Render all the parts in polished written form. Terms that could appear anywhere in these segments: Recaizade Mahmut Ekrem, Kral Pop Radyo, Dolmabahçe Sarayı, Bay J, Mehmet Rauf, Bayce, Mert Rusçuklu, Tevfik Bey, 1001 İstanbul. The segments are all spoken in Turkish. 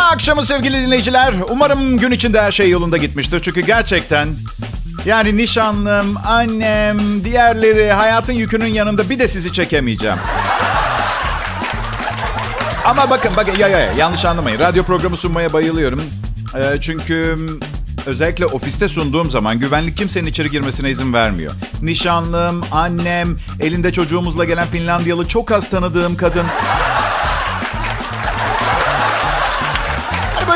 Cuma akşamı sevgili dinleyiciler. Umarım gün içinde her şey yolunda gitmiştir. Çünkü gerçekten yani nişanlım, annem, diğerleri, hayatın yükünün yanında bir de sizi çekemeyeceğim. Ama bakın ya yanlış anlamayın. Radyo programı sunmaya bayılıyorum. Çünkü özellikle ofiste sunduğum zaman güvenlik kimsenin içeri girmesine izin vermiyor. Nişanlım, annem, elinde çocuğumuzla gelen Finlandiyalı çok az tanıdığım kadın. Hani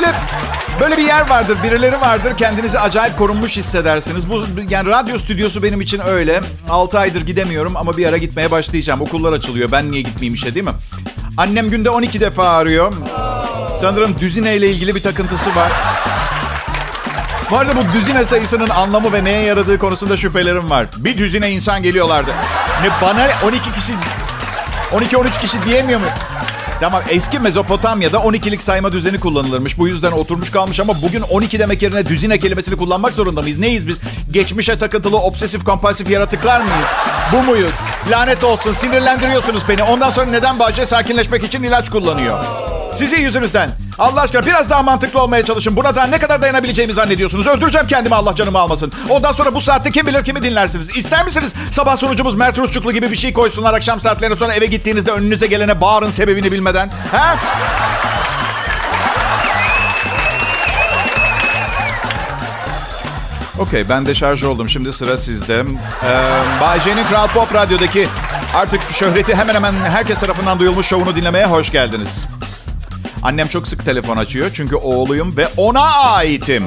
böyle bir yer vardır, birileri vardır. Kendinizi acayip korunmuş hissedersiniz. Bu yani radyo stüdyosu benim için öyle. 6 aydır gidemiyorum ama bir ara gitmeye başlayacağım. Okullar açılıyor. Ben niye gitmeyeyim işe, değil mi? Annem günde 12 defa arıyor. Sanırım düzineyle ilgili bir takıntısı var. Bu arada bu düzine sayısının anlamı ve neye yaradığı konusunda şüphelerim var. Bir düzine insan geliyorlardı. Ne bana 12 kişi, 12-13 kişi diyemiyor mu? Tamam, eski Mezopotamya'da 12'lik sayma düzeni kullanılırmış. Bu yüzden oturmuş kalmış ama bugün 12 demek yerine düzine kelimesini kullanmak zorunda mıyız? Neyiz biz? Geçmişe takıntılı, obsesif, kompulsif yaratıklar mıyız? Bu muyuz? Lanet olsun, sinirlendiriyorsunuz beni. Ondan sonra neden Bay J sakinleşmek için ilaç kullanıyor? Sizin yüzünüzden. Allah aşkına biraz daha mantıklı olmaya çalışın. Buna daha ne kadar dayanabileceğimi zannediyorsunuz? Öldüreceğim kendimi, Allah canımı almasın. Ondan sonra bu saatte kim bilir kimi dinlersiniz. İster misiniz sabah sunucumuz Mert Rusçuklu gibi bir şey koysunlar akşam saatlerine, sonra eve gittiğinizde önünüze gelene bağırın sebebini bilmeden? Ha? Okey, ben de şarj oldum. Şimdi sıra sizde. Bay J'nin Kral Pop Radyo'daki artık şöhreti hemen hemen herkes tarafından duyulmuş şovunu dinlemeye hoş geldiniz. Annem çok sık telefon açıyor çünkü oğluyum ve ona aitim.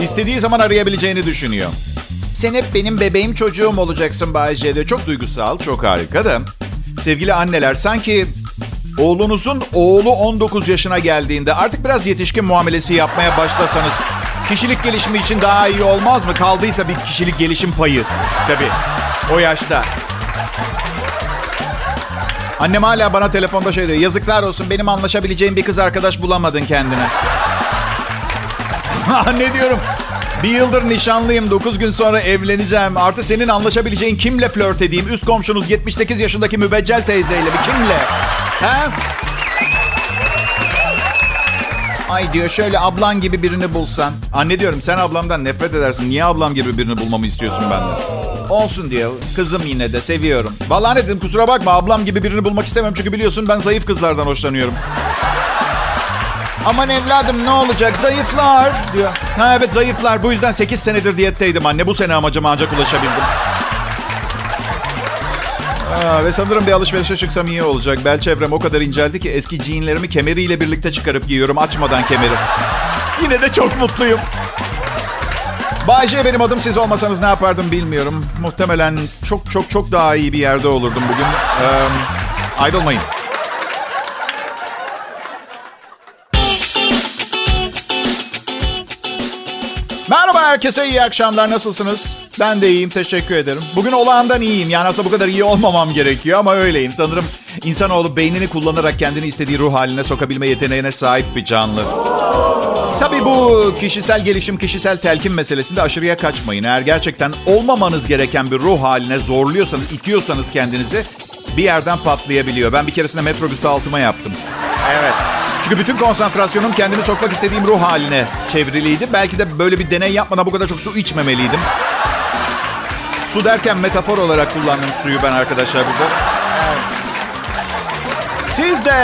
İstediği zaman arayabileceğini düşünüyor. Sen hep benim bebeğim, çocuğum olacaksın Bay J diyor. Çok duygusal, çok harika da. Sevgili anneler, sanki oğlunuzun oğlu 19 yaşına geldiğinde artık biraz yetişkin muamelesi yapmaya başlasanız kişilik gelişimi için daha iyi olmaz mı? Kaldıysa bir kişilik gelişim payı tabii o yaşta. Annem hala bana telefonda şey diyor. Yazıklar olsun, benim anlaşabileceğim bir kız arkadaş bulamadın kendine. Anne diyorum. Bir yıldır nişanlıyım. 9 gün sonra evleneceğim. Artı senin anlaşabileceğin kimle flört edeyim? Üst komşunuz 78 yaşındaki mübeccel teyzeyle mi? Kimle? He? Ay diyor, şöyle ablan gibi birini bulsan. Anne diyorum, sen ablamdan nefret edersin. Niye ablam gibi birini bulmamı istiyorsun benden? Olsun diyor. Kızım, yine de seviyorum. Vallahi ne dedim, kusura bakma, ablam gibi birini bulmak istemem. Çünkü biliyorsun ben zayıf kızlardan hoşlanıyorum. Aman evladım ne olacak, zayıflar diyor. Ha evet, zayıflar. Bu yüzden 8 senedir diyetteydim anne. Bu sene amacıma ancak ulaşabildim. Ve sanırım bir alışverişe çıksam iyi olacak. Bel çevrem o kadar inceldi ki eski jeanlerimi kemeriyle birlikte çıkarıp giyiyorum. Açmadan kemeri. Yine de çok mutluyum. Bay J benim adım, siz olmasanız ne yapardım bilmiyorum. Muhtemelen çok çok çok daha iyi bir yerde olurdum bugün. Ayrılmayın. Merhaba herkese, iyi akşamlar, nasılsınız? Ben de iyiyim, teşekkür ederim. Bugün olağandan iyiyim. Yani aslında bu kadar iyi olmamam gerekiyor ama öyleyim. Sanırım insanoğlu beynini kullanarak kendini istediği ruh haline sokabilme yeteneğine sahip bir canlı. Tabii bu kişisel gelişim, kişisel telkin meselesinde aşırıya kaçmayın. Eğer gerçekten olmamanız gereken bir ruh haline zorluyorsanız, itiyorsanız kendinizi, bir yerden patlayabiliyor. Ben bir keresinde metrobüste altıma yaptım. Evet. Çünkü bütün konsantrasyonum kendimi sokmak istediğim ruh haline çevriliydi. Belki de böyle bir deney yapmadan bu kadar çok su içmemeliydim. Su derken metafor olarak kullandım suyu ben arkadaşlar burada. Evet. Siz de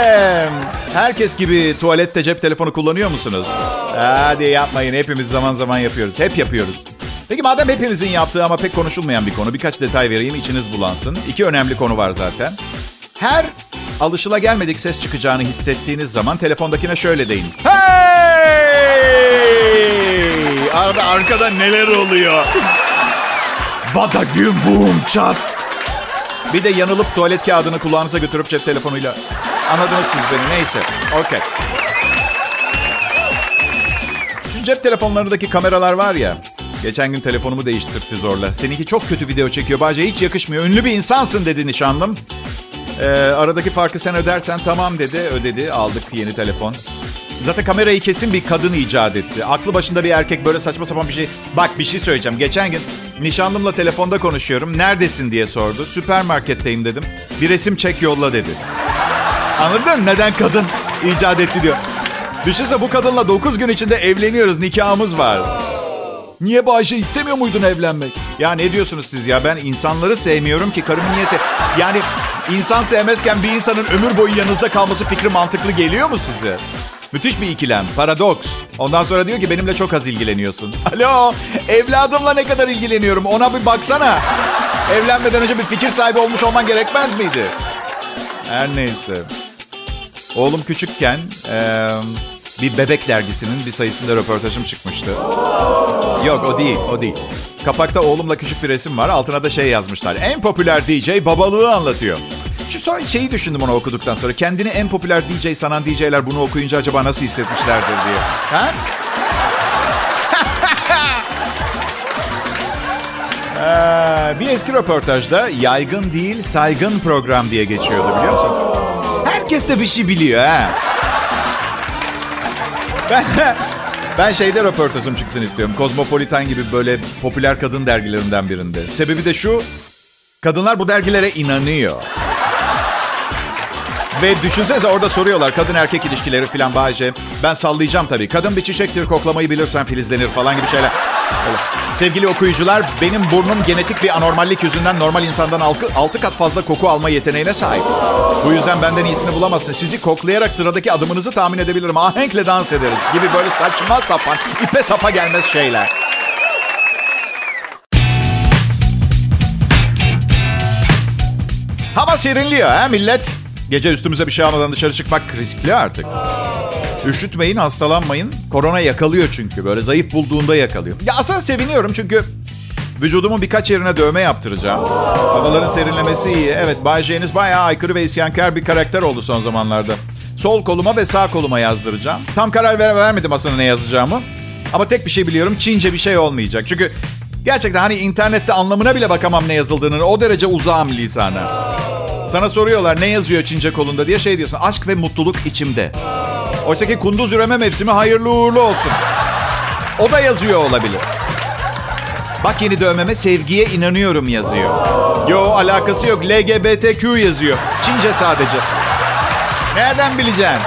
herkes gibi tuvalette cep telefonu kullanıyor musunuz? Hadi yapmayın. Hepimiz zaman zaman yapıyoruz. Hep yapıyoruz. Peki madem hepimizin yaptığı ama pek konuşulmayan bir konu, birkaç detay vereyim, içiniz bulansın. 2 önemli konu var zaten. Her alışılagelmedik ses çıkacağını hissettiğiniz zaman telefondakine şöyle deyin. Hey! Arkada neler oluyor? Badagüm bum çat. Bir de yanılıp tuvalet kağıdını kulağınıza götürüp cep telefonuyla... Anladınız siz beni. Neyse. Okay. Şu cep telefonlarındaki kameralar var ya... Geçen gün telefonumu değiştirtti zorla. Seninki çok kötü video çekiyor. Bay J hiç yakışmıyor. Ünlü bir insansın dedi nişanlım. Aradaki farkı sen ödersen tamam dedi. Ödedi. Aldık yeni telefon. Zaten kamerayı kesin bir kadın icat etti. Aklı başında bir erkek böyle saçma sapan bir şey... Bak bir şey söyleyeceğim. Geçen gün... Nişanlımla telefonda konuşuyorum. Neredesin diye sordu. Süpermarketteyim dedim. Bir resim çek yolla dedi. Anladın? Neden kadın icat etti diyor. Düşünsene bu kadınla 9 gün içinde evleniyoruz, nikahımız var. Niye Bayce istemiyor muydun evlenmek? Ya ne diyorsunuz siz ya? Ben insanları sevmiyorum ki karımı niye Yani insan sevmezken bir insanın ömür boyu yanınızda kalması fikri mantıklı geliyor mu size? Müthiş bir ikilem, paradoks. Ondan sonra diyor ki benimle çok az ilgileniyorsun. Alo, evladımla ne kadar ilgileniyorum ona bir baksana. Evlenmeden önce bir fikir sahibi olmuş olman gerekmez miydi? Her neyse. Oğlum küçükken bir bebek dergisinin bir sayısında röportajım çıkmıştı. Yok o değil. Kapakta oğlumla küçük bir resim var. Altına da şey yazmışlar. En popüler DJ babalığı anlatıyor. Şimdi sonra şeyi düşündüm onu okuduktan sonra. Kendini en popüler DJ sanan DJ'ler bunu okuyunca acaba nasıl hissetmişlerdir diye. Ha? Bir eski röportajda yaygın değil saygın program diye geçiyordu biliyor musunuz? Herkes de bir şey biliyor ha. Ben şeyde röportajım çıksın istiyorum. Cosmopolitan gibi böyle popüler kadın dergilerinden birinde. Sebebi de şu. Kadınlar bu dergilere inanıyor. Ve düşünsenize orada soruyorlar kadın erkek ilişkileri falan Bayce. Ben sallayacağım tabii. Kadın bir çiçektir, koklamayı bilirsen filizlenir falan gibi şeyler. Öyle. Sevgili okuyucular, benim burnum genetik bir anormallik yüzünden normal insandan 6 kat fazla koku alma yeteneğine sahip. Bu yüzden benden iyisini bulamazsın. Sizi koklayarak sıradaki adımınızı tahmin edebilirim. Ahenkle dans ederiz gibi böyle saçma sapan, ipe sapa gelmez şeyler. Hava serinliyor ha millet. Gece üstümüze bir şey almadan dışarı çıkmak riskli artık. Üşütmeyin, hastalanmayın. Korona yakalıyor çünkü. Böyle zayıf bulduğunda yakalıyor. Ya aslında seviniyorum çünkü vücudumun birkaç yerine dövme yaptıracağım. Havaların serinlemesi iyi. Evet, Bay J'niz bayağı aykırı ve isyankar bir karakter oldu son zamanlarda. Sol koluma ve sağ koluma yazdıracağım. Tam karar vermedim aslında ne yazacağımı. Ama tek bir şey biliyorum. Çince bir şey olmayacak. Çünkü gerçekten hani internette anlamına bile bakamam ne yazıldığını. O derece uzağım lisana. Sana soruyorlar ne yazıyor Çince kolunda diye şey diyorsun. Aşk ve mutluluk içimde. Oysa ki kunduz üreme mevsimi hayırlı uğurlu olsun. O da yazıyor olabilir. Bak yeni dövmeme sevgiye inanıyorum yazıyor. Yo alakası yok. LGBTQ yazıyor. Çince sadece. Nereden bileceksin?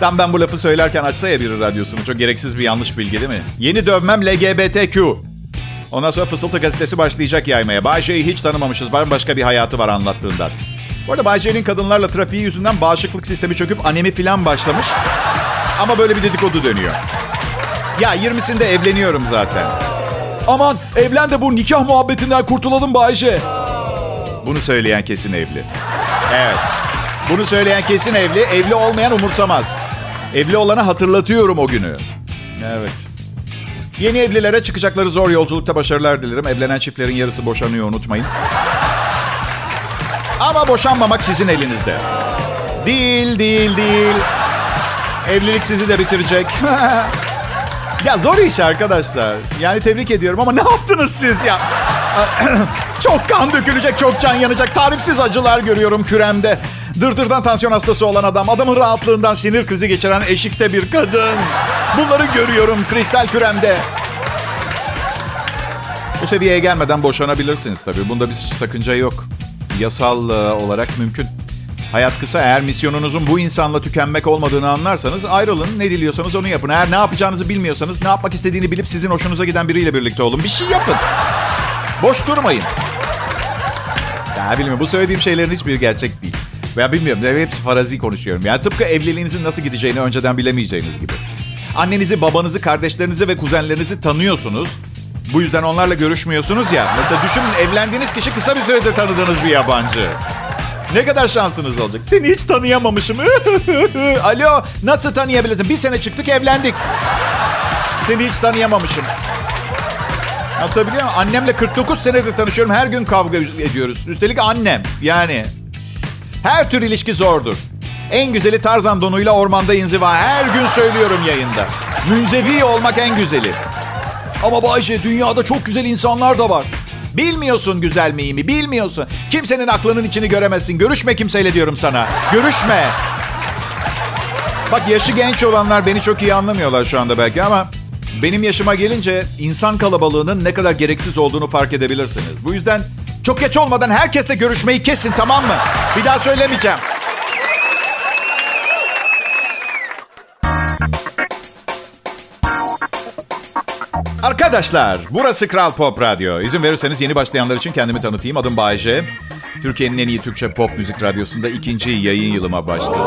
Tam ben bu lafı söylerken açsa ya biri radyosunu. Çok gereksiz bir yanlış bilgi değil mi? Yeni dövmem LGBTQ. Ondan sonra Fısıltı Gazetesi başlayacak yaymaya. Bay J'yi hiç tanımamışız. Başka bir hayatı var anlattığından. Bu arada Bay J'nin kadınlarla trafiği yüzünden bağışıklık sistemi çöküp anemi falan başlamış. Ama böyle bir dedikodu dönüyor. Ya 20'sinde evleniyorum zaten. Aman evlen de bu nikah muhabbetinden kurtulalım Bay J. Bunu söyleyen kesin evli. Evet. Bunu söyleyen kesin evli. Evli olmayan umursamaz. Evli olana hatırlatıyorum o günü. Evet. Yeni evlilere çıkacakları zor yolculukta başarılar dilerim. Evlenen çiftlerin yarısı boşanıyor unutmayın. Ama boşanmamak sizin elinizde. Değil. Evlilik sizi de bitirecek. Ya zor iş arkadaşlar. Yani tebrik ediyorum ama ne yaptınız siz ya? Çok kan dökülecek, çok can yanacak. Tarifsiz acılar görüyorum küremde. Dırdırdan tansiyon hastası olan adam, adamın rahatlığından sinir krizi geçiren eşikte bir kadın. Bunları görüyorum kristal küremde. Bu seviyeye gelmeden boşanabilirsiniz tabii. Bunda bir sakınca yok. Yasal olarak mümkün. Hayat kısa. Eğer misyonunuzun bu insanla tükenmek olmadığını anlarsanız ayrılın. Ne diliyorsanız onu yapın. Eğer ne yapacağınızı bilmiyorsanız ne yapmak istediğini bilip sizin hoşunuza giden biriyle birlikte olun. Bir şey yapın. Boş durmayın. Ya bilmiyorum. Bu söylediğim şeylerin hiçbiri gerçek değil. Ya bilmiyorum. Hepsi farazi konuşuyorum. Yani tıpkı evliliğinizin nasıl gideceğini önceden bilemeyeceğiniz gibi. Annenizi, babanızı, kardeşlerinizi ve kuzenlerinizi tanıyorsunuz. Bu yüzden onlarla görüşmüyorsunuz ya. Mesela düşünün evlendiğiniz kişi kısa bir sürede tanıdığınız bir yabancı. Ne kadar şansınız olacak? Seni hiç tanıyamamışım. Alo, nasıl tanıyabilirsin? Bir sene çıktık evlendik. Seni hiç tanıyamamışım. Anlatabiliyor muyum? Annemle 49 senedir tanışıyorum. Her gün kavga ediyoruz. Üstelik annem. Yani her tür ilişki zordur. En güzeli Tarzan donuyla ormanda inziva. Her gün söylüyorum yayında. Münzevi olmak en güzeli. Ama Bayce dünyada çok güzel insanlar da var. Bilmiyorsun güzel miyimi, bilmiyorsun. Kimsenin aklının içini göremezsin. Görüşme kimseyle diyorum sana. Görüşme. Bak yaşı genç olanlar beni çok iyi anlamıyorlar şu anda belki ama benim yaşıma gelince insan kalabalığının ne kadar gereksiz olduğunu fark edebilirsiniz. Bu yüzden çok geç olmadan herkesle görüşmeyi kesin, tamam mı? Bir daha söylemeyeceğim. Arkadaşlar, burası Kral Pop Radyo. İzin verirseniz yeni başlayanlar için kendimi tanıtayım. Adım Bay J. Türkiye'nin en iyi Türkçe pop müzik radyosunda 2. yayın yılıma başladım.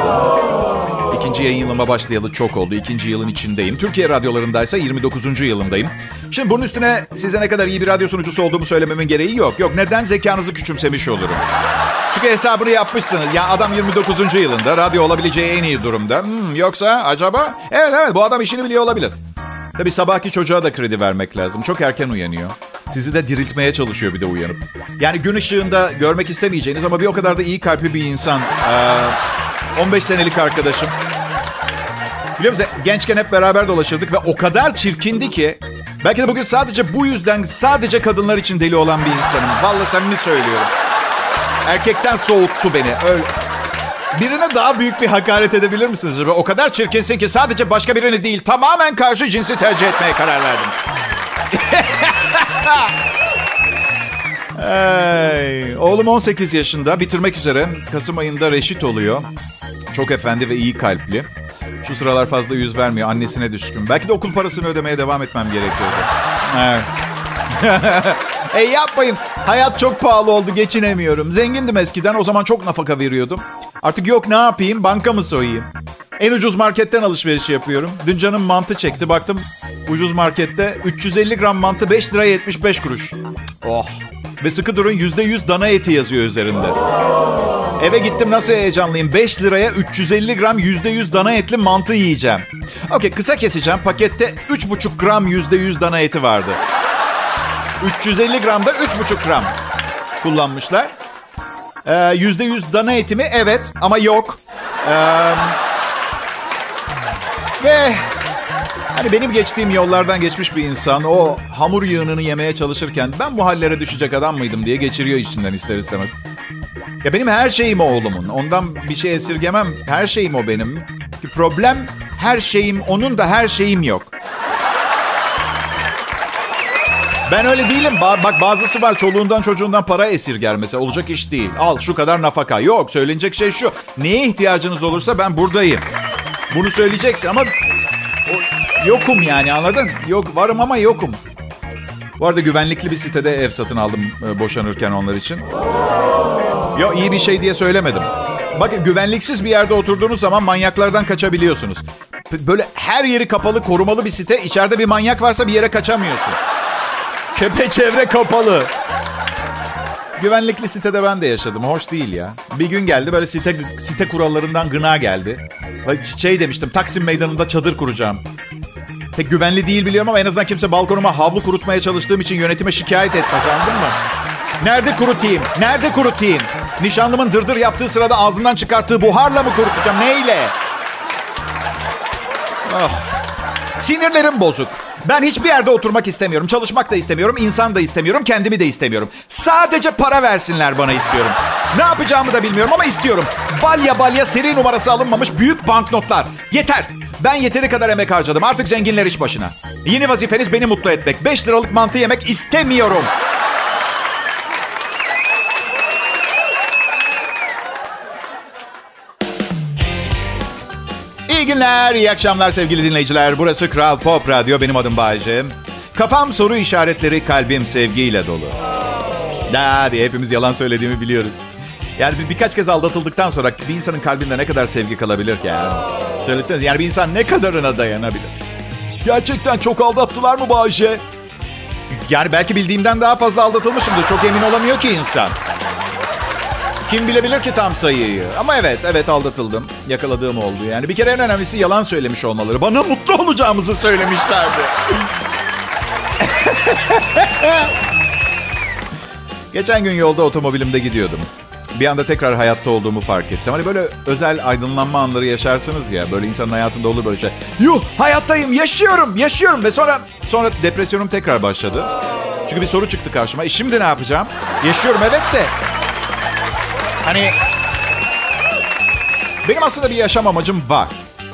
2. yayın yılıma başlayalı çok oldu. 2. yılın içindeyim. Türkiye radyolarındaysa 29. yılımdayım. Şimdi bunun üstüne size ne kadar iyi bir radyo sunucusu olduğumu söylememin gereği yok. Yok, neden zekanızı küçümsemiş olurum? Çünkü hesabını yapmışsınız. Ya adam 29. yılında, radyo olabileceği en iyi durumda. Yoksa acaba? Evet, bu adam işini biliyor olabilir. Tabii sabahki çocuğa da kredi vermek lazım. Çok erken uyanıyor. Sizi de diriltmeye çalışıyor bir de uyanıp. Yani gün ışığında görmek istemeyeceğiniz ama bir o kadar da iyi kalpli bir insan. 15 senelik arkadaşım. Biliyor musun? Gençken hep beraber dolaşırdık ve o kadar çirkindi ki belki de bugün sadece bu yüzden sadece kadınlar için deli olan bir insanım. Vallahi samimi söylüyorum. Erkekten soğuttu beni. Öyle. Birine daha büyük bir hakaret edebilir misiniz? O kadar çirkinsin ki sadece başka birini değil, tamamen karşı cinsi tercih etmeye karar verdim. Hey. Oğlum 18 yaşında, bitirmek üzere. Kasım ayında reşit oluyor. Çok efendi ve iyi kalpli. Şu sıralar fazla yüz vermiyor. Annesine düşkün. Belki de okul parasını ödemeye devam etmem gerekiyordu. Evet. Yapmayın. Hayat çok pahalı oldu. Geçinemiyorum. Zengindim eskiden. O zaman çok nafaka veriyordum. Artık yok, ne yapayım? Banka mı soyayım? En ucuz marketten alışveriş yapıyorum. Dün canım mantı çekti. Baktım ucuz markette 350 gram mantı 5 liraya 75 kuruş. Oh. Ve sıkı durun, %100 dana eti yazıyor üzerinde. Eve gittim, nasıl heyecanlıyım. 5 liraya 350 gram %100 dana etli mantı yiyeceğim. Okey, kısa keseceğim. Pakette 3,5 gram %100 dana eti vardı. 350 gramda 3,5 gram kullanmışlar. %100 dana eti mi? Evet ama yok. Ve... Hani benim geçtiğim yollardan geçmiş bir insan o hamur yığınını yemeye çalışırken ben bu hallere düşecek adam mıydım diye geçiriyor içinden ister istemez. Ya benim her şeyim o oğlumun. Ondan bir şey esirgemem. Her şeyim o benim. Ki problem her şeyim onun da her şeyim yok. Ben öyle değilim. Bak bazısı var, çoluğundan çocuğundan para esirger mesela. Olacak iş değil. Al şu kadar nafaka. Yok, söylenecek şey şu. Neye ihtiyacınız olursa ben buradayım. Bunu söyleyeceksin ama... Yokum yani, anladın? Yok, varım ama yokum. Bu arada güvenlikli bir sitede ev satın aldım boşanırken onlar için. Yo, iyi bir şey diye söylemedim. Bakın, güvenliksiz bir yerde oturduğunuz zaman manyaklardan kaçabiliyorsunuz. Böyle her yeri kapalı, korumalı bir site. İçeride bir manyak varsa bir yere kaçamıyorsun. Çepeçevre kapalı. Güvenlikli sitede ben de yaşadım. Hoş değil ya. Bir gün geldi böyle site kurallarından gına geldi. Şey demiştim, Taksim Meydanı'nda çadır kuracağım. Pek güvenli değil biliyorum ama en azından kimse balkonuma havlu kurutmaya çalıştığım için yönetime şikayet etmez, anladın mı? Nerede kurutayım? Nişanlımın dırdır yaptığı sırada ağzından çıkarttığı buharla mı kurutacağım? Neyle? Oh. Sinirlerim bozuk. Ben hiçbir yerde oturmak istemiyorum. Çalışmak da istemiyorum. İnsan da istemiyorum. Kendimi de istemiyorum. Sadece para versinler bana istiyorum. Ne yapacağımı da bilmiyorum ama istiyorum. Balya seri numarası alınmamış büyük banknotlar. Yeter. Ben yeteri kadar emek harcadım. Artık zenginler iş başına. Yeni vazifeniz beni mutlu etmek. 5 liralık mantı yemek istemiyorum. İyi günler, iyi akşamlar sevgili dinleyiciler. Burası Kral Pop Radyo. Benim adım Bayce. Kafam soru işaretleri, kalbim sevgiyle dolu. Hadi, hepimiz yalan söylediğimi biliyoruz. Yani birkaç kez aldatıldıktan sonra bir insanın kalbinde ne kadar sevgi kalabilir ki yani? Söyleseniz yani bir insan ne kadarına dayanabilir? Gerçekten çok aldattılar mı Bayce? Yani belki bildiğimden daha fazla aldatılmışımdır. Çok emin olamıyor ki insan. Kim bilebilir ki tam sayıyı? Ama evet aldatıldım. Yakaladığım oldu yani. Bir kere en önemlisi yalan söylemiş olmaları. Bana mutlu olacağımızı söylemişlerdi. Geçen gün yolda otomobilimde gidiyordum. Bir anda tekrar hayatta olduğumu fark ettim. Hani böyle özel aydınlanma anları yaşarsınız ya. Böyle insanın hayatında olur böyle şey. Yuh, hayattayım, yaşıyorum. Ve sonra depresyonum tekrar başladı. Çünkü bir soru çıktı karşıma. Şimdi ne yapacağım? Yaşıyorum evet de. Hani benim aslında bir yaşam amacım var.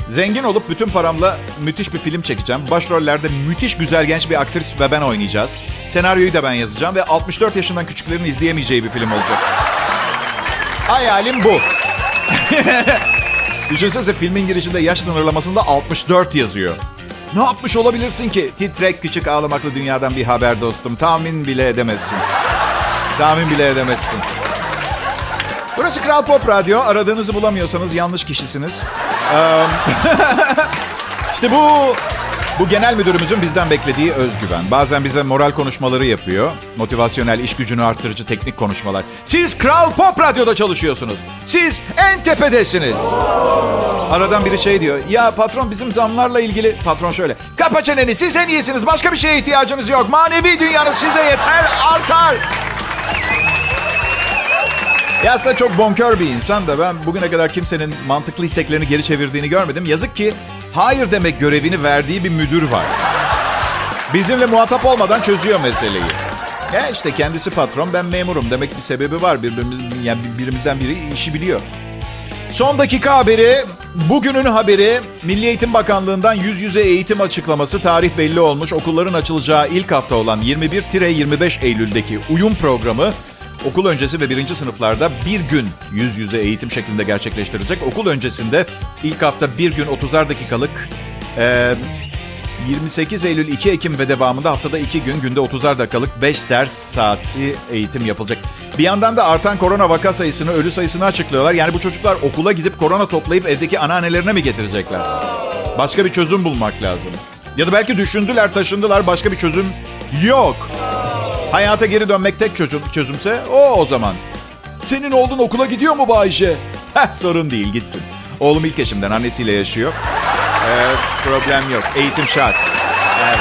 Zengin olup bütün paramla müthiş bir film çekeceğim. Başrollerde müthiş güzel genç bir aktris ve ben oynayacağız. Senaryoyu da ben yazacağım ve 64 yaşından küçüklerin izleyemeyeceği bir film olacak. Hayalim bu. Düşünsenize filmin girişinde yaş sınırlamasında 64 yazıyor. Ne yapmış olabilirsin ki? Titrek küçük ağlamaklı dünyadan bir haber dostum. Tahmin bile edemezsin. Tahmin bile edemezsin. Burası Kral Pop Radyo. Aradığınızı bulamıyorsanız yanlış kişisiniz. İşte bu genel müdürümüzün bizden beklediği özgüven. Bazen bize moral konuşmaları yapıyor. Motivasyonel, iş gücünü artırıcı teknik konuşmalar. Siz Kral Pop Radyo'da çalışıyorsunuz. Siz en tepedesiniz. Aradan biri şey diyor. Ya patron bizim zamlarla ilgili... Patron şöyle. Kapa çeneni, siz en iyisiniz. Başka bir şeye ihtiyacınız yok. Manevi dünyanız size yeter, artar. Ya aslında çok bonkör bir insan da ben bugüne kadar kimsenin mantıklı isteklerini geri çevirdiğini görmedim. Yazık ki hayır demek görevini verdiği bir müdür var. Bizimle muhatap olmadan çözüyor meseleyi. Ya işte kendisi patron, ben memurum. Demek bir sebebi var. Birimizden biri işi biliyor. Son dakika haberi, bugünün haberi, Milli Eğitim Bakanlığı'ndan yüz yüze eğitim açıklaması, tarih belli olmuş. Okulların açılacağı ilk hafta olan 21-25 Eylül'deki uyum programı, okul öncesi ve birinci sınıflarda bir gün yüz yüze eğitim şeklinde gerçekleştirilecek. Okul öncesinde ilk hafta bir gün 30'ar dakikalık, 28 Eylül 2 Ekim ve devamında haftada 2 gün, günde 30'ar dakikalık 5 ders saati eğitim yapılacak. Bir yandan da artan korona vaka sayısını, ölü sayısını açıklıyorlar. Yani bu çocuklar okula gidip korona toplayıp evdeki anneannelerine mi getirecekler? Başka bir çözüm bulmak lazım. Ya da belki düşündüler, taşındılar, başka bir çözüm yok. Hayata geri dönmek tek çözümse o zaman. Senin oğlun okula gidiyor mu Bay J? Sorun değil, gitsin. Oğlum ilk eşimden, annesiyle yaşıyor. Problem yok. Eğitim şart. Evet.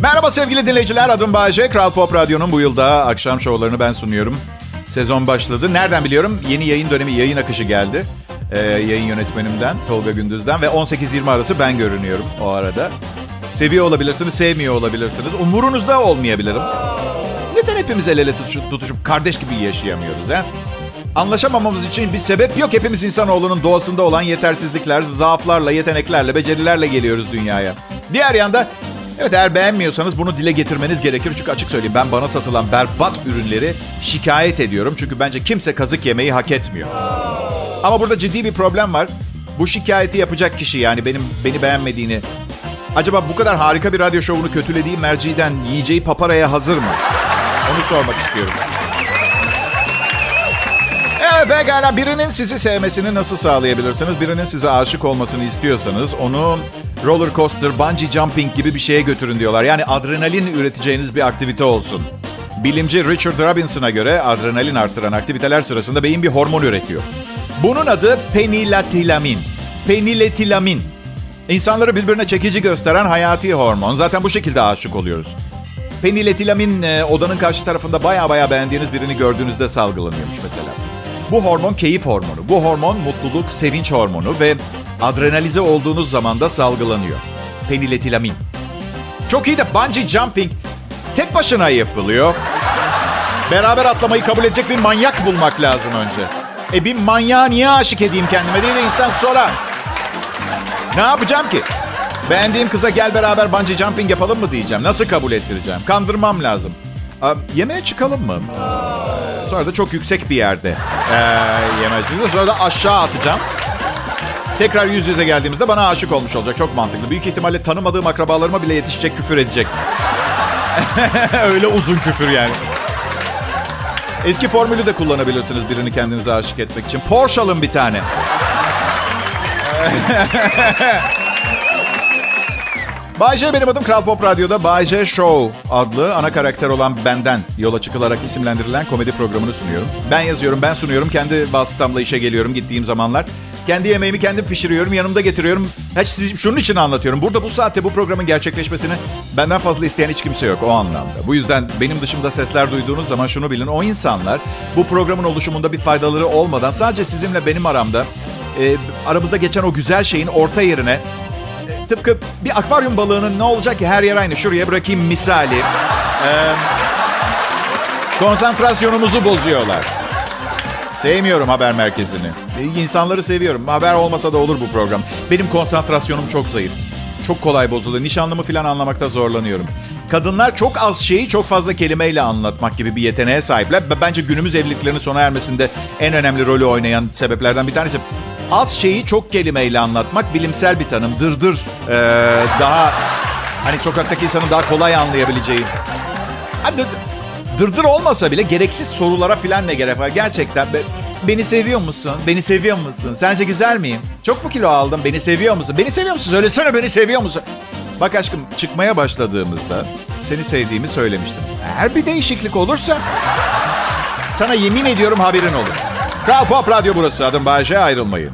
Merhaba sevgili dinleyiciler. Adım Bay J. Kral Pop Radyo'nun bu yılda akşam şovlarını ben sunuyorum. Sezon başladı. Nereden biliyorum? Yeni yayın dönemi, yayın akışı geldi. Yayın yönetmenimden, Tolga Gündüz'den ve 18-20 arası ben görünüyorum o arada. Seviyor olabilirsiniz, sevmiyor olabilirsiniz. Umurunuzda olmayabilirim. Neden hepimiz el ele tutuşup kardeş gibi yaşayamıyoruz? He? Anlaşamamamız için bir sebep yok. Hepimiz insanoğlunun doğasında olan yetersizlikler, zaaflarla, yeteneklerle, becerilerle geliyoruz dünyaya. Diğer yanda, evet eğer beğenmiyorsanız bunu dile getirmeniz gerekir. Çünkü açık söyleyeyim, ben bana satılan berbat ürünleri şikayet ediyorum. Çünkü bence kimse kazık yemeyi hak etmiyor. Ama burada ciddi bir problem var. Bu şikayeti yapacak kişi, yani beni beğenmediğini... Acaba bu kadar harika bir radyo şovunu kötülediği merciden yiyeceği paparaya hazır mı? Onu sormak istiyorum. Evet, yani birinin sizi sevmesini nasıl sağlayabilirsiniz? Birinin size aşık olmasını istiyorsanız onu roller coaster, bungee jumping gibi bir şeye götürün diyorlar. Yani adrenalin üreteceğiniz bir aktivite olsun. Bilimci Richard Robinson'a göre adrenalin artıran aktiviteler sırasında beyin bir hormon üretiyor. Bunun adı peniletilamin. Peniletilamin. İnsanları birbirine çekici gösteren hayati hormon. Zaten bu şekilde aşık oluyoruz. Peniletilamin odanın karşı tarafında baya beğendiğiniz birini gördüğünüzde salgılanıyormuş mesela. Bu hormon keyif hormonu. Bu hormon mutluluk, sevinç hormonu ve adrenalize olduğunuz zaman da salgılanıyor. Peniletilamin. Çok iyi de bungee jumping tek başına yapılıyor. Beraber atlamayı kabul edecek bir manyak bulmak lazım önce. Bir manyağa niye aşık edeyim kendime diye de insan sorar. Ne yapacağım ki? Beğendiğim kıza gel beraber bungee jumping yapalım mı diyeceğim. Nasıl kabul ettireceğim? Kandırmam lazım. Yemeğe çıkalım mı? Sonra da çok yüksek bir yerde yemeğe çıkacağım. Sonra da aşağı atacağım. Tekrar yüz yüze geldiğimizde bana aşık olmuş olacak. Çok mantıklı. Büyük ihtimalle tanımadığım akrabalarıma bile yetişecek, küfür edecek. Öyle uzun küfür yani. Eski formülü de kullanabilirsiniz birini kendinize aşık etmek için. Porsche alın bir tane. Bay J benim adım. Kral Pop Radyo'da Bay J Show adlı ana karakter olan benden yola çıkılarak isimlendirilen komedi programını sunuyorum. Ben yazıyorum, ben sunuyorum. Kendi vasıtamla işe geliyorum gittiğim zamanlar. Kendi yemeğimi kendim pişiriyorum, yanımda getiriyorum. Şunun için anlatıyorum. Burada bu saatte bu programın gerçekleşmesini benden fazla isteyen hiç kimse yok o anlamda. Bu yüzden benim dışımda sesler duyduğunuz zaman şunu bilin. O insanlar bu programın oluşumunda bir faydaları olmadan sadece sizinle benim aramda, aramızda geçen o güzel şeyin orta yerine tıpkı bir akvaryum balığının ne olacak ki her yer aynı şuraya bırakayım misali konsantrasyonumuzu bozuyorlar. Sevmiyorum haber merkezini. İnsanları seviyorum. Haber olmasa da olur bu program. Benim konsantrasyonum çok zayıf. Çok kolay bozuluyor. Nişanlımı falan anlamakta zorlanıyorum. kadınlar çok az şeyi çok fazla kelimeyle anlatmak gibi bir yeteneğe sahipler. Bence günümüz evliliklerinin sona ermesinde en önemli rolü oynayan sebeplerden bir tanesi. Az şeyi çok kelimeyle anlatmak bilimsel bir tanım. Dırdır. Daha hani sokaktaki insanın daha kolay anlayabileceği. Dırdır olmasa bile gereksiz sorulara falan ne gerek var? Gerçekten beni seviyor musun? Beni seviyor musun? Sence güzel miyim? Çok mu kilo aldım? Beni seviyor musun? Beni seviyor musun? Söylesene beni seviyor musun? Bak aşkım, çıkmaya başladığımızda seni sevdiğimi söylemiştim. Eğer bir değişiklik olursa sana yemin ediyorum haberin olur. Kral Pop Radyo burası. Adım Bay J, ayrılmayın.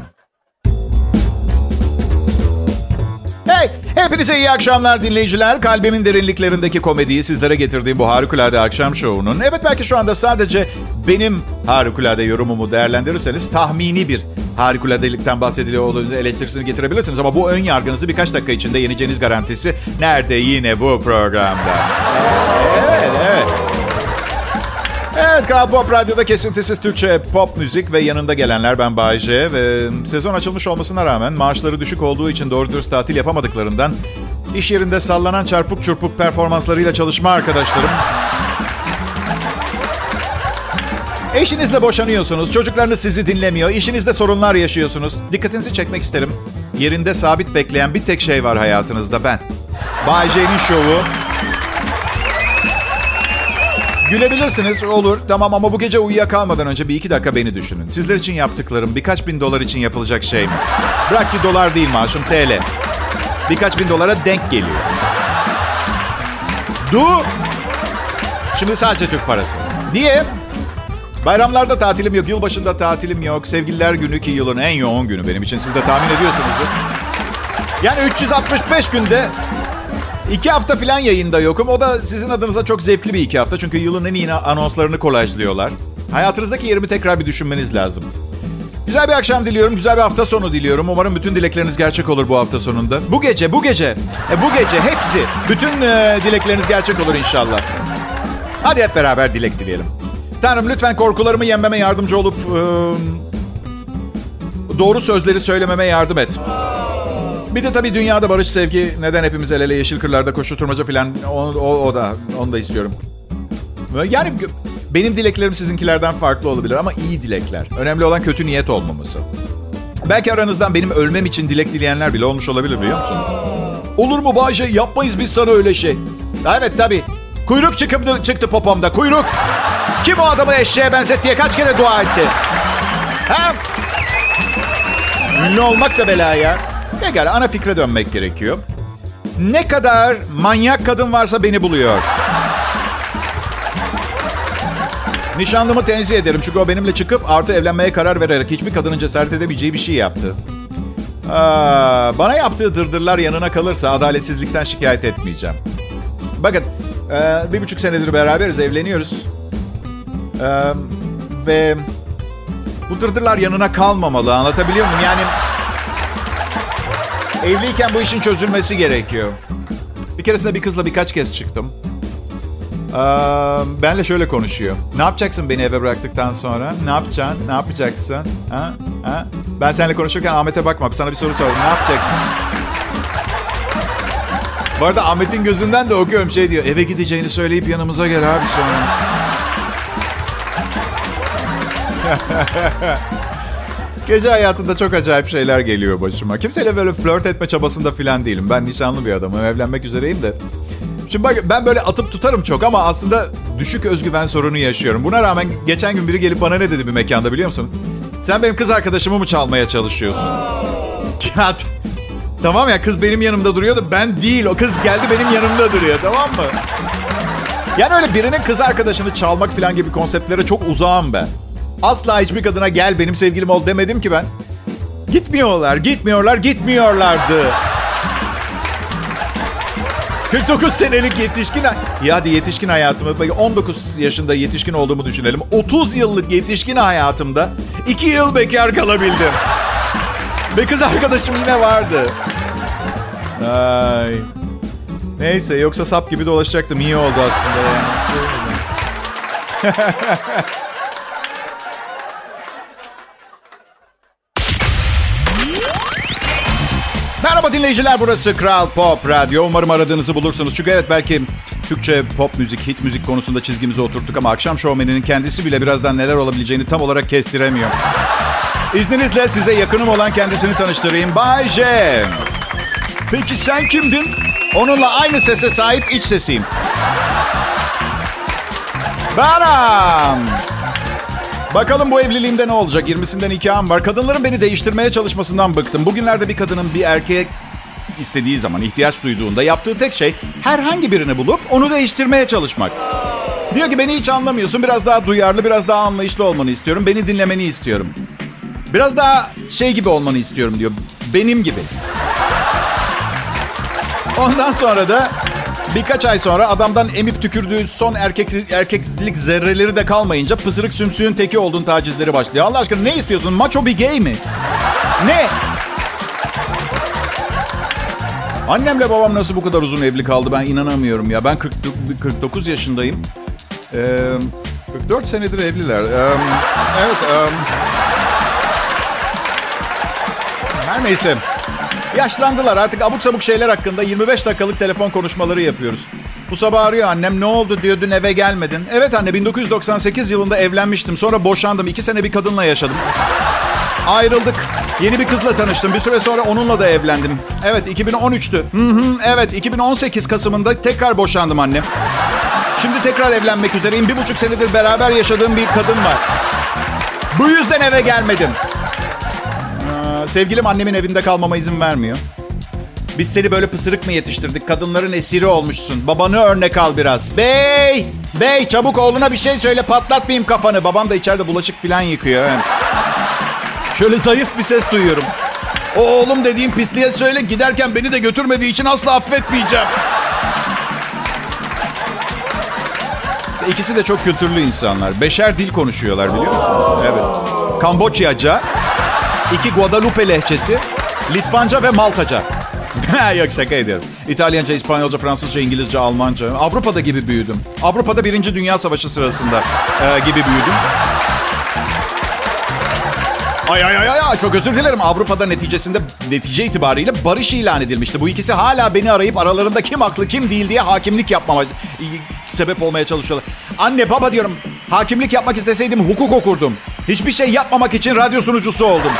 Hey! Hepinize iyi akşamlar dinleyiciler. Kalbimin derinliklerindeki komediyi sizlere getirdiğim bu harikulade akşam şovunun... Evet, belki şu anda sadece benim harikulade yorumumu değerlendirirseniz tahmini bir harikuladelikten bahsediliyor olabilir, eleştirisini getirebilirsiniz. Ama bu ön yargınızı birkaç dakika içinde yeneceğiniz garantisi nerede yine bu programda. Evet. Evet, Kral Pop Radyo'da kesintisiz Türkçe pop müzik ve yanında gelenler, ben Bay J. Ve sezon açılmış olmasına rağmen maaşları düşük olduğu için doğru dürüst tatil yapamadıklarından iş yerinde sallanan çarpık çırpık performanslarıyla çalışma arkadaşlarım. Eşinizle boşanıyorsunuz, çocuklarınız sizi dinlemiyor, işinizde sorunlar yaşıyorsunuz. Dikkatinizi çekmek isterim. Yerinde sabit bekleyen bir tek şey var hayatınızda, ben. Bay J'nin şovu. Gülebilirsiniz, olur, tamam, ama bu gece uyuyakalmadan önce bir iki dakika beni düşünün. Sizler için yaptıklarım birkaç bin dolar için yapılacak şey mi? Bırak ki dolar değil, maaşım TL. Birkaç bin dolara denk geliyor. Şimdi sadece Türk parası. Niye? Bayramlarda tatilim yok, yılbaşında tatilim yok. Sevgililer günü ki yılın en yoğun günü benim için. Siz de tahmin ediyorsunuzdur. Yani 365 günde... 2 hafta falan yayında yokum. O da sizin adınıza çok zevkli bir 2 hafta. Çünkü yılın en iyi anonslarını kolajlıyorlar. Hayatınızdaki yerimi tekrar bir düşünmeniz lazım. Güzel bir akşam diliyorum. Güzel bir hafta sonu diliyorum. Umarım bütün dilekleriniz gerçek olur bu hafta sonunda. Bu gece hepsi. Bütün dilekleriniz gerçek olur inşallah. Hadi hep beraber dilek dileyelim. Tanrım, lütfen korkularımı yenmeme yardımcı olup... doğru sözleri söylememe yardım et. Bir de tabii dünyada barış, sevgi, neden hepimiz el ele yeşil kırlarda koşuşturmaca falan, onu da istiyorum. Yani benim dileklerim sizinkilerden farklı olabilir ama iyi dilekler. Önemli olan kötü niyet olmaması. Belki aranızdan benim ölmem için dilek dileyenler bile olmuş olabilir, biliyor musun? Olur mu Bay J, yapmayız biz sana öyle şey. Evet tabii. Kuyruk çıktı popomda, kuyruk. Kim o adamı eşeğe benzetti diye kaç kere dua etti? Ha? Ünlü olmak da bela ya. Pekala, ana fikre dönmek gerekiyor. Ne kadar manyak kadın varsa beni buluyor. Nişanlımı tenzih ederim çünkü o benimle çıkıp artı evlenmeye karar vererek hiçbir kadının cesaret edemeyeceği bir şey yaptı. Bana yaptığı dırdırlar yanına kalırsa adaletsizlikten şikayet etmeyeceğim. Bakın, 1,5 senedir beraberiz, evleniyoruz. Ve bu dırdırlar yanına kalmamalı, anlatabiliyor muyum? Yani... Evliyken bu işin çözülmesi gerekiyor. Bir keresinde bir kızla birkaç kez çıktım. Benle şöyle konuşuyor. Ne yapacaksın beni eve bıraktıktan sonra? Ne yapacaksın? Ne yapacaksın? Ha? Ben seninle konuşurken Ahmet'e bakma. Sana bir soru sordum. Ne yapacaksın? Bu arada Ahmet'in gözünden de okuyorum, şey diyor. Eve gideceğini söyleyip yanımıza gel abi sonra. Gece hayatında çok acayip şeyler geliyor başıma. Kimseyle böyle flört etme çabasında falan değilim. Ben nişanlı bir adamım, evlenmek üzereyim de. Şimdi bak, ben böyle atıp tutarım çok ama aslında düşük özgüven sorunu yaşıyorum. Buna rağmen geçen gün biri gelip bana ne dedi bir mekanda, biliyor musun? Sen benim kız arkadaşımı mı çalmaya çalışıyorsun? Ya, tamam ya, kız benim yanımda duruyor da ben değil. O kız geldi benim yanımda duruyor, tamam mı? Yani öyle birinin kız arkadaşını çalmak falan gibi konseptlere çok uzağım ben. Asla hiçbir kadına gel benim sevgilim ol demedim ki ben. Gitmiyorlardı. 49 senelik yetişkin... Ya hadi yetişkin hayatımı... 19 yaşında yetişkin olduğumu düşünelim. 30 yıllık yetişkin hayatımda 2 yıl bekar kalabildim. Ve kız arkadaşım yine vardı. Ay. Neyse, yoksa sap gibi dolaşacaktım. İyi oldu aslında yani. Merhaba dinleyiciler, burası Kral Pop Radyo. Umarım aradığınızı bulursunuz. Çünkü evet, belki Türkçe pop müzik, hit müzik konusunda çizgimizi oturttuk ama akşam şovmeninin kendisi bile birazdan neler olabileceğini tam olarak kestiremiyor. İzninizle size yakınım olan kendisini tanıştırayım. Bay J. Peki sen kimdin? Onunla aynı sese sahip iç sesiyim. Benim. Bakalım bu evliliğimde ne olacak? 20'sinden nikahım var. Kadınların beni değiştirmeye çalışmasından bıktım. Bugünlerde bir kadının bir erkeğe istediği zaman, ihtiyaç duyduğunda yaptığı tek şey herhangi birini bulup onu değiştirmeye çalışmak. Diyor ki beni hiç anlamıyorsun. Biraz daha duyarlı, biraz daha anlayışlı olmanı istiyorum. Beni dinlemeni istiyorum. Biraz daha şey gibi olmanı istiyorum diyor. Benim gibi. Ondan sonra da birkaç ay sonra adamdan emip tükürdüğü son erkeklik zerreleri de kalmayınca pısırık sümsüğün teki olduğun tacizleri başlıyor. Allah aşkına ne istiyorsun? Macho bir gay mi? Ne? Annemle babam nasıl bu kadar uzun evli kaldı ben inanamıyorum ya. Ben 49 yaşındayım. 44 senedir evliler. Evet. Her neyse. Yaşlandılar artık abuk sabuk şeyler hakkında 25 dakikalık telefon konuşmaları yapıyoruz. Bu sabah arıyor annem, ne oldu diyor, dün eve gelmedin. Evet anne, 1998 yılında evlenmiştim, sonra boşandım, 2 sene bir kadınla yaşadım. Ayrıldık, yeni bir kızla tanıştım, bir süre sonra onunla da evlendim. Evet 2013'tü. Evet 2018 Kasım'ında tekrar boşandım annem. Şimdi tekrar evlenmek üzereyim, 1,5 senedir beraber yaşadığım bir kadın var. Bu yüzden eve gelmedim. Sevgilim annemin evinde kalmama izin vermiyor. Biz seni böyle pısırık mı yetiştirdik? Kadınların esiri olmuşsun. Babanı örnek al biraz. Bey! Bey! Çabuk oğluna bir şey söyle, patlatmayayım kafanı. Babam da içeride bulaşık falan yıkıyor. Şöyle zayıf bir ses duyuyorum. O oğlum dediğim pisliğe söyle, giderken beni de götürmediği için asla affetmeyeceğim. İkisi de çok kültürlü insanlar. 5'er dil konuşuyorlar biliyor musunuz? Evet. Kamboçyaca, 2 Guadalupe lehçesi, Litvanca ve Maltaca. Yok şaka ediyorum. İtalyanca, İspanyolca, Fransızca, İngilizce, Almanca. Avrupa'da gibi büyüdüm. Avrupa'da 1. Dünya Savaşı sırasında gibi büyüdüm. Ay çok özür dilerim. Avrupa'da netice itibariyle barış ilan edilmişti. Bu ikisi hala beni arayıp aralarında kim haklı kim değil diye hakimlik yapmama sebep olmaya çalışıyorlar. Anne baba diyorum, hakimlik yapmak isteseydim hukuk okurdum. Hiçbir şey yapmamak için radyo sunucusu oldum.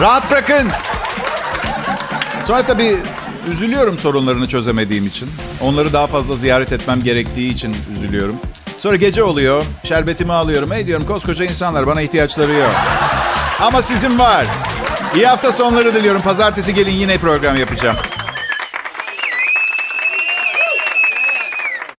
Rahat bırakın. Sonra tabii üzülüyorum sorunlarını çözemediğim için. Onları daha fazla ziyaret etmem gerektiği için üzülüyorum. Sonra gece oluyor, şerbetimi alıyorum. Hey diyorum, koskoca insanlar, bana ihtiyaçları yok. Ama sizin var. İyi hafta sonları diliyorum. Pazartesi gelin, yine program yapacağım.